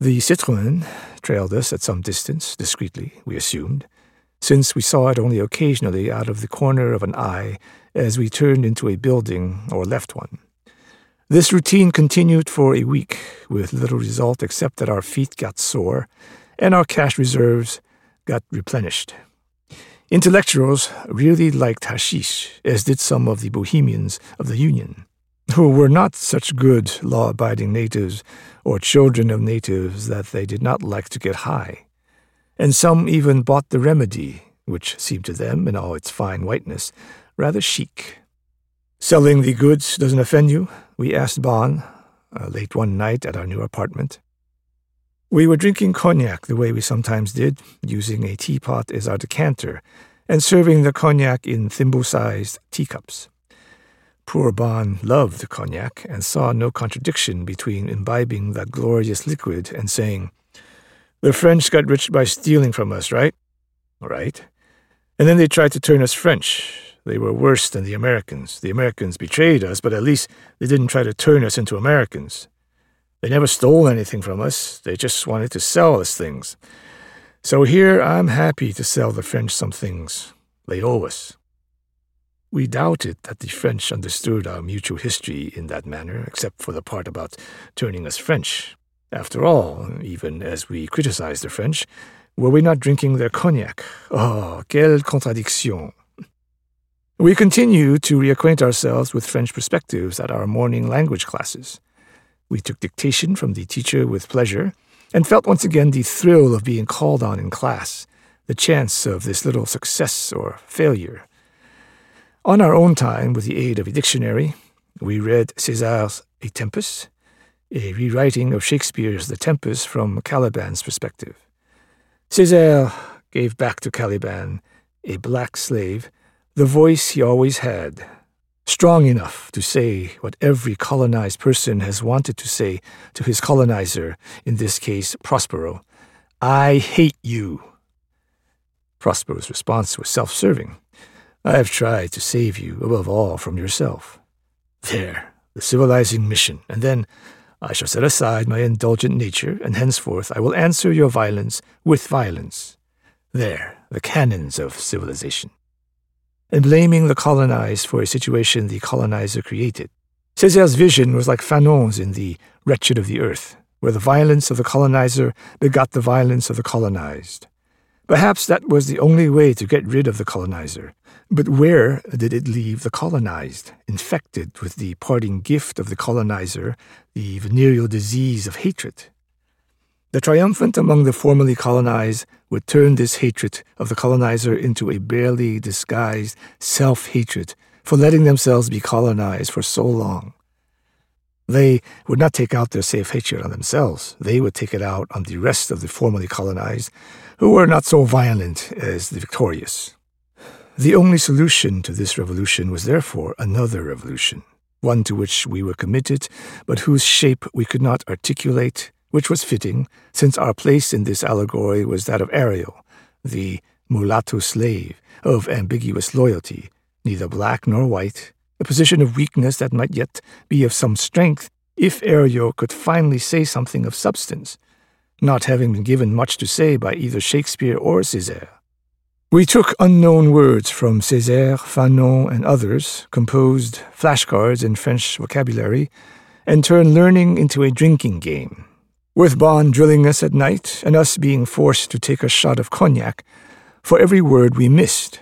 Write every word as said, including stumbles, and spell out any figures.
The Citroën trailed us at some distance, discreetly, we assumed, since we saw it only occasionally out of the corner of an eye as we turned into a building or left one. This routine continued for a week, with little result except that our feet got sore and our cash reserves got replenished. Intellectuals really liked hashish, as did some of the Bohemians of the Union, who were not such good law-abiding natives or children of natives that they did not like to get high. And some even bought the remedy, which seemed to them, in all its fine whiteness, rather chic. "Selling the goods doesn't offend you?" we asked Bon, uh, late one night at our new apartment. We were drinking cognac the way we sometimes did, using a teapot as our decanter, and serving the cognac in thimble-sized teacups. Poor Bon loved the cognac and saw no contradiction between imbibing that glorious liquid and saying, "The French got rich by stealing from us, right?" "Right. And then they tried to turn us French. They were worse than the Americans. The Americans betrayed us, but at least they didn't try to turn us into Americans. They never stole anything from us. They just wanted to sell us things. So here I'm happy to sell the French some things. They owe us." We doubted that the French understood our mutual history in that manner, except for the part about turning us French. After all, even as we criticized the French, were we not drinking their cognac? Oh, quelle contradiction! We continue to reacquaint ourselves with French perspectives at our morning language classes. We took dictation from the teacher with pleasure, and felt once again the thrill of being called on in class, the chance of this little success or failure. On our own time, with the aid of a dictionary, we read Césaire's A Tempest, a rewriting of Shakespeare's The Tempest from Caliban's perspective. Césaire gave back to Caliban, a black slave, the voice he always had, strong enough to say what every colonized person has wanted to say to his colonizer, in this case Prospero, "I hate you." Prospero's response was self-serving. "I have tried to save you, above all, from yourself. There, the civilizing mission, and then I shall set aside my indulgent nature, and henceforth I will answer your violence with violence. There, the canons of civilization." In blaming the colonized for a situation the colonizer created, Césaire's vision was like Fanon's in The Wretched of the Earth, where the violence of the colonizer begot the violence of the colonized. Perhaps that was the only way to get rid of the colonizer, but where did it leave the colonized, infected with the parting gift of the colonizer, the venereal disease of hatred? The triumphant among the formerly colonized would turn this hatred of the colonizer into a barely disguised self-hatred for letting themselves be colonized for so long. They would not take out their self-hatred on themselves. They would take it out on the rest of the formerly colonized, who were not so violent as the victorious. The only solution to this revolution was therefore another revolution, one to which we were committed, but whose shape we could not articulate, which was fitting, since our place in this allegory was that of Ariel, the mulatto slave of ambiguous loyalty, neither black nor white, a position of weakness that might yet be of some strength if Ariel could finally say something of substance, not having been given much to say by either Shakespeare or Césaire. We took unknown words from Césaire, Fanon, and others, composed flashcards in French vocabulary, and turned learning into a drinking game. With Bon drilling us at night and us being forced to take a shot of cognac for every word we missed,